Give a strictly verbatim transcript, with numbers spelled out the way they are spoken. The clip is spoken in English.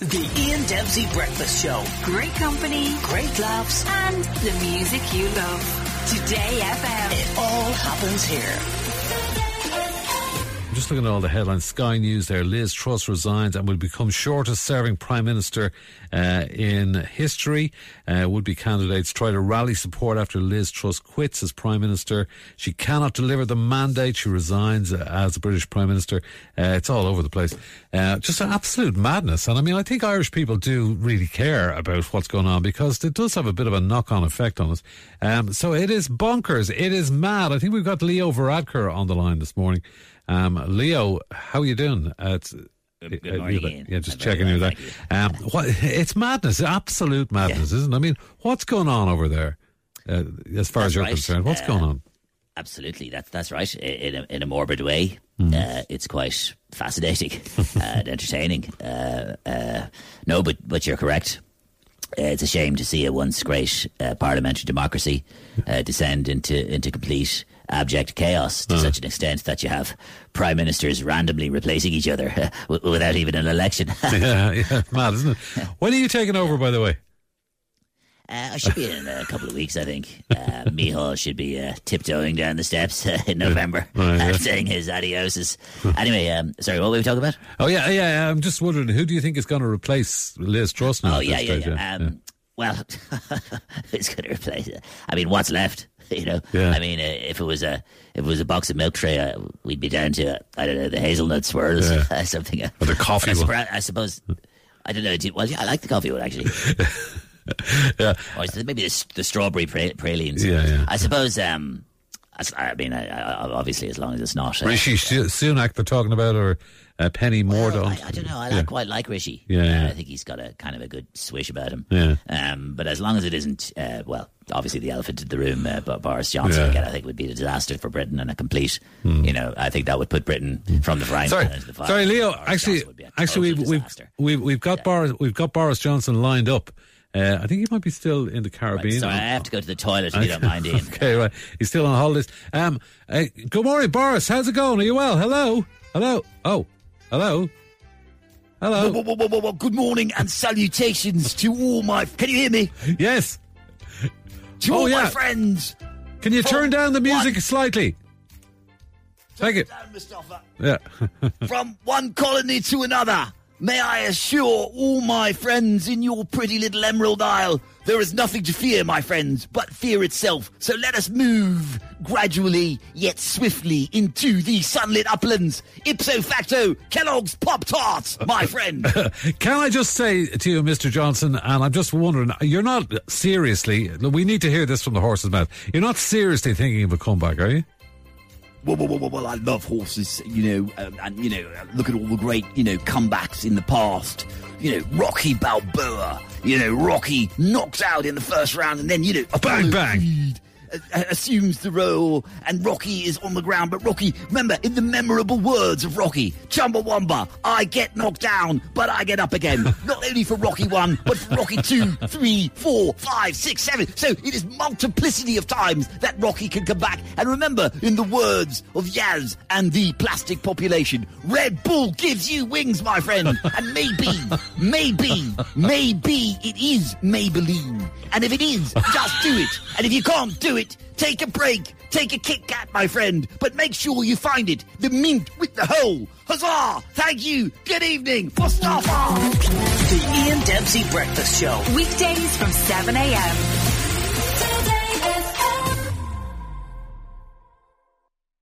The Ian Dempsey Breakfast Show. Great company, great laughs, and the music you love. Today F M. It all happens here. I'm just looking at all the headlines. Sky News there. Liz Truss resigns and will become shortest serving Prime Minister uh, in history. Uh, would-be candidates try to rally support after Liz Truss quits as Prime Minister. She cannot deliver the mandate. She resigns uh, as the British Prime Minister. Uh, it's all over the place. Uh, just an absolute madness. And I mean, I think Irish people do really care about what's going on because it does have a bit of a knock-on effect on us. Um, so it is bonkers. It is mad. I think we've got Leo Varadkar on the line this morning. Um, Leo, how are you doing? Uh, it's, Good morning, uh, yeah, just checking you there. Um, what, it's madness, absolute madness, yeah. Isn't it? I mean, what's going on over there, uh, as far that's as you're right. concerned? What's uh, going on? Absolutely, that's that's right. In a, in a morbid way, mm. uh, it's quite fascinating and entertaining. Uh, uh, no, but but you're correct. Uh, it's a shame to see a once great uh, parliamentary democracy uh, descend into into complete. abject chaos to uh. such an extent that you have prime ministers randomly replacing each other uh, w- without even an election. yeah, yeah, mad, isn't it? When are you taking over, by the way? Uh, I should be in a couple of weeks, I think. Uh, Michal should be uh, tiptoeing down the steps uh, in November, right, yeah. uh, saying his adioses. Anyway, um, sorry, what were we talking about? Oh, yeah, yeah, I'm just wondering, who do you think is going to replace Liz Truss now? Oh, yeah, yeah, yeah. yeah. Um, yeah. Well, who's going to replace it? I mean, what's left? You know, yeah. I mean, uh, if it was a if it was a box of milk tray, uh, we'd be down to uh, I don't know the hazelnut swirls, yeah. uh, something. Uh, or the coffee I one, supra- I suppose. I don't know. Do you, well, yeah, I like the coffee one actually. yeah, or maybe the, the strawberry pra- pralines. Yeah, yeah. I suppose. Um, I, I mean, I, I, obviously, as long as it's not uh, Rishi uh, Sunak, they're talking about, or uh, Penny Mordaunt. Well, I, I don't know. I yeah. like, quite like Rishi. Yeah, uh, yeah, I think he's got a kind of a good swish about him. Yeah. Um, but as long as it isn't, uh, well. Obviously, the elephant in the room, uh, Boris Johnson, yeah. again, I think would be a disaster for Britain and a complete, mm. you know, I think that would put Britain from the frying pan into the fire. Sorry, Leo, Boris actually, actually we've, we've, we've, we've, got yeah. Boris, we've got Boris Johnson lined up. Uh, I think he might be still in the Caribbean. Right, sorry, I have to go to the toilet if you don't mind, Ian. Okay, right. He's still on holidays. Um, uh, good morning, Boris. How's it going? Are you well? Hello? Hello? Oh, hello? Hello? Whoa, whoa, whoa, whoa, whoa. Good morning and salutations to all my... Can you hear me? Yes. To oh, all yeah. my friends. Can you turn down the music one, slightly? Thank you. Down, Mustafa. Yeah. From one colony to another, may I assure all my friends in your pretty little Emerald Isle, there is nothing to fear, my friends, but fear itself. So let us move gradually yet swiftly into the sunlit uplands. Ipso facto, Kellogg's Pop-Tarts, my friend. Can I just say to you, Mister Johnson, and I'm just wondering, you're not seriously, we need to hear this from the horse's mouth, you're not seriously thinking of a comeback, are you? Well, well, well, well, I love horses, you know, and, and, you know, look at all the great, you know, comebacks in the past. You know, Rocky Balboa, you know, Rocky knocked out in the first round and then, you know, bang, bang. Creed assumes the role and Rocky is on the ground. But Rocky, remember, in the memorable words of Rocky, Chumbawamba, I get knocked down, but I get up again. Not only for Rocky one, but for Rocky two, three, four, five, six, seven. So it is multiplicity of times that Rocky can come back. And remember, in the words of Yaz and the plastic population, Red Bull gives you wings, my friend. And maybe, maybe, maybe it is Maybelline. And if it is, just do it. And if you can't do it, take a break, take a Kit Kat, my friend, but make sure you find it, the mint with the hole. Huzzah! Thank you. Good evening. Mustafa. The Ian Dempsey Breakfast Show. Weekdays from seven a.m.